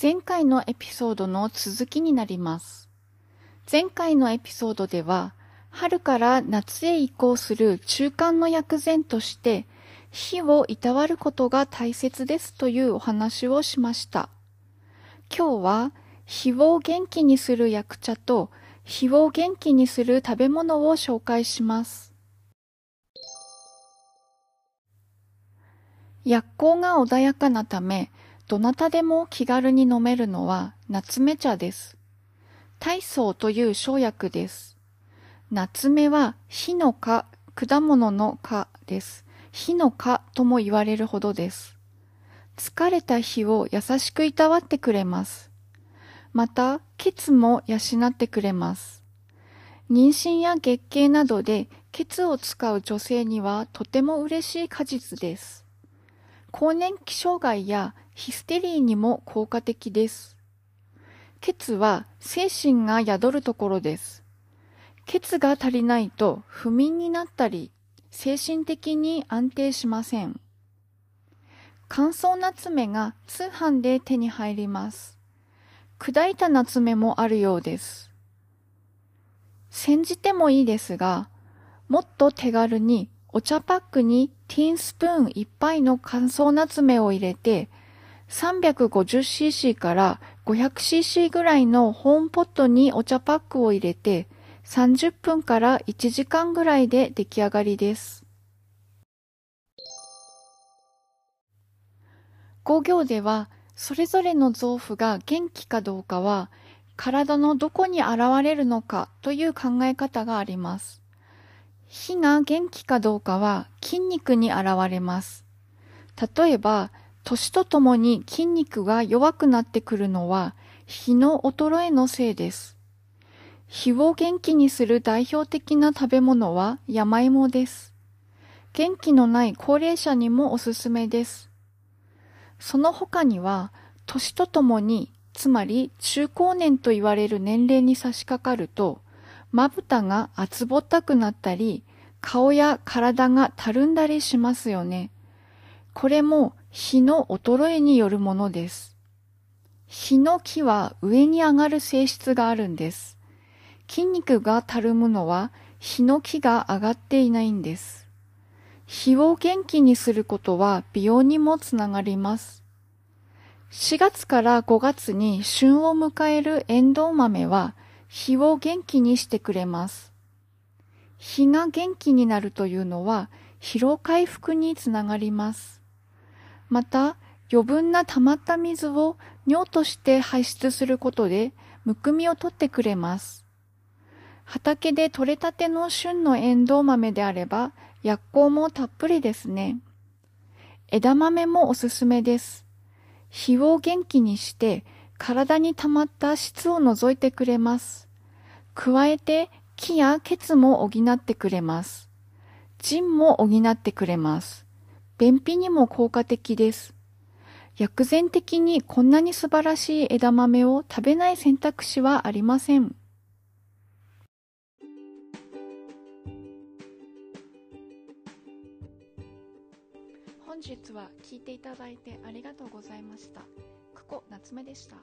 前回のエピソードの続きになります。前回のエピソードでは、春から夏へ移行する中間の薬膳として、火をいたわることが大切ですというお話をしました。今日は、火を元気にする薬茶と、火を元気にする食べ物を紹介します。薬効が穏やかなため、どなたでも気軽に飲めるのは夏目茶です。大草という生薬です。夏目は火の果、果物の果です。火の果とも言われるほどです。疲れた火を優しくいたわってくれます。また、血も養ってくれます。妊娠や月経などで血を使う女性にはとても嬉しい果実です。更年期障害やヒステリーにも効果的です。血は精神が宿るところです。血が足りないと不眠になったり、精神的に安定しません。乾燥ナツメが通販で手に入ります。砕いたナツメもあるようです。煎じてもいいですが、もっと手軽にお茶パックにティースプーン1杯の乾燥ナツメを入れて、350cc から 500cc ぐらいの保温ポットにお茶パックを入れて、30分から1時間ぐらいで出来上がりです。5行では、それぞれの臓腑が元気かどうかは、体のどこに現れるのかという考え方があります。火が元気かどうかは筋肉に現れます。例えば、年とともに筋肉が弱くなってくるのは、火の衰えのせいです。火を元気にする代表的な食べ物は山芋です。元気のない高齢者にもおすすめです。その他には、年とともに、つまり中高年と言われる年齢に差し掛かると、まぶたが厚ぼったくなったり、顔や体がたるんだりしますよね。これも、火の衰えによるものです。火の気は上に上がる性質があるんです。筋肉がたるむのは火の気が上がっていないんです。火を元気にすることは美容にもつながります。4月から5月に旬を迎えるエンドウ豆は火を元気にしてくれます。火が元気になるというのは疲労回復につながります。また、余分な溜まった水を尿として排出することで、むくみを取ってくれます。畑で採れたての旬のエンドウ豆であれば、薬効もたっぷりですね。枝豆もおすすめです。火を元気にして、体に溜まった質を除いてくれます。加えて、気や血も補ってくれます。腎も補ってくれます。便秘にも効果的です。薬膳的にこんなに素晴らしい枝豆を食べない選択肢はありません。本日は聞いていただいてありがとうございました。クコ夏目でした。